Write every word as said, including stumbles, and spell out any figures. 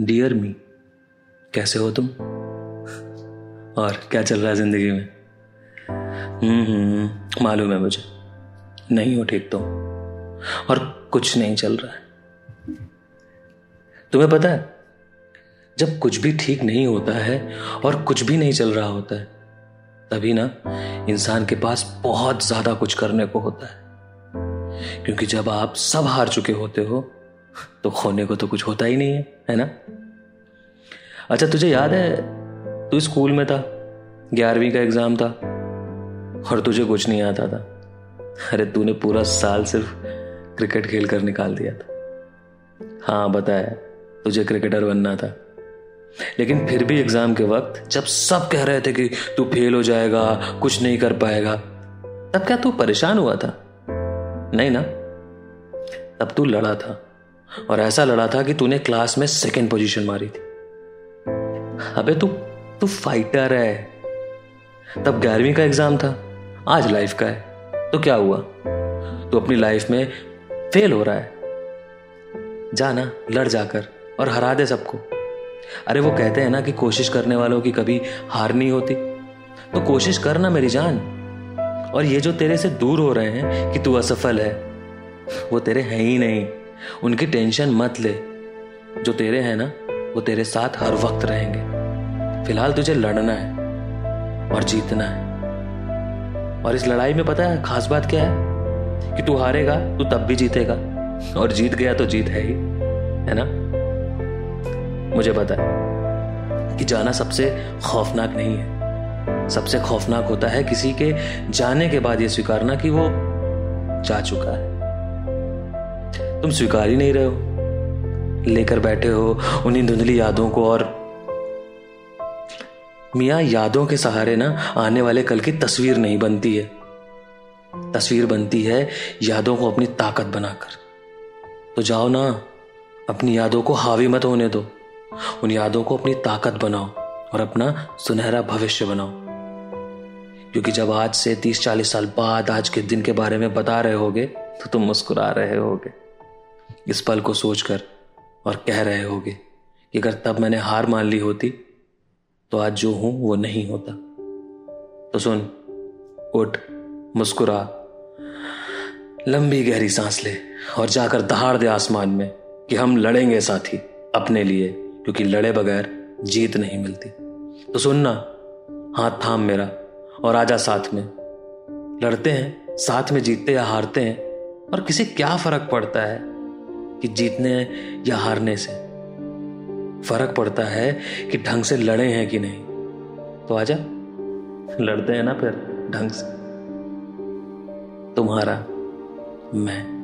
Dear मी, कैसे हो तुम और क्या चल रहा है जिंदगी में? हम्म मालूम है मुझे, नहीं हो ठीक तो, और कुछ नहीं चल रहा है। तुम्हें पता है, जब कुछ भी ठीक नहीं होता है और कुछ भी नहीं चल रहा होता है, तभी ना इंसान के पास बहुत ज्यादा कुछ करने को होता है, क्योंकि जब आप सब हार चुके होते हो तो खोने को तो कुछ होता ही नहीं है, है ना? अच्छा, तुझे याद है तू स्कूल में था, ग्यारहवीं का एग्जाम था और तुझे कुछ नहीं आता था। अरे तूने पूरा साल सिर्फ क्रिकेट खेल कर निकाल दिया था। हाँ बताया, तुझे क्रिकेटर बनना था, लेकिन फिर भी एग्जाम के वक्त जब सब कह रहे थे कि तू फेल हो जाएगा, कुछ नहीं कर पाएगा, तब क्या तू परेशान हुआ था? नहीं ना, तब तू लड़ा था, और ऐसा लड़ा था कि तूने क्लास में सेकंड पोजीशन मारी थी। अबे तू तू फाइटर है। तब ग्यारहवीं का एग्जाम था, आज लाइफ का है, तो क्या हुआ? तू अपनी लाइफ में फेल हो रहा है, जाना लड़ जाकर और हरा दे सबको। अरे वो कहते हैं ना कि कोशिश करने वालों की कभी हार नहीं होती, तो कोशिश कर ना मेरी जान। और ये जो तेरे से दूर हो रहे हैं कि तू असफल है, वो तेरे हैं ही नहीं, उनकी टेंशन मत ले। जो तेरे हैं ना, वो तेरे साथ हर वक्त रहेंगे। फिलहाल तुझे लड़ना है और जीतना है। और इस लड़ाई में पता है खास बात क्या है, कि तू हारेगा तू तब भी जीतेगा, और जीत गया तो जीत है ही, है ना? मुझे पता है कि जाना सबसे खौफनाक नहीं है, सबसे खौफनाक होता है किसी के जाने के बाद यह स्वीकारना कि वो जा चुका है। तुम स्वीकार ही नहीं रहे हो, लेकर बैठे हो उन्हीं धुंधली यादों को। और मियां, यादों के सहारे ना आने वाले कल की तस्वीर नहीं बनती है, तस्वीर बनती है यादों को अपनी ताकत बनाकर। तो जाओ ना, अपनी यादों को हावी मत होने दो, उन यादों को अपनी ताकत बनाओ और अपना सुनहरा भविष्य बनाओ। क्योंकि जब आज से तीस चालीस साल बाद आज के दिन के बारे में बता रहे होगे, तो तुम मुस्कुरा रहे होगे इस पल को सोचकर, और कह रहे होगे कि अगर तब मैंने हार मान ली होती तो आज जो हूं वो नहीं होता। तो सुन, उठ, मुस्कुरा, लंबी गहरी सांस ले और जाकर दहाड़ दे आसमान में कि हम लड़ेंगे साथी अपने लिए, क्योंकि लड़े बगैर जीत नहीं मिलती। तो सुनना, हाथ थाम मेरा और आजा साथ में। लड़ते हैं साथ में, जीतते या हारते हैं, और किसे क्या फर्क पड़ता है कि जीतने या हारने से। फर्क पड़ता है कि ढंग से लड़े हैं कि नहीं। तो आजा, लड़ते हैं ना फिर ढंग से। तुम्हारा मैं।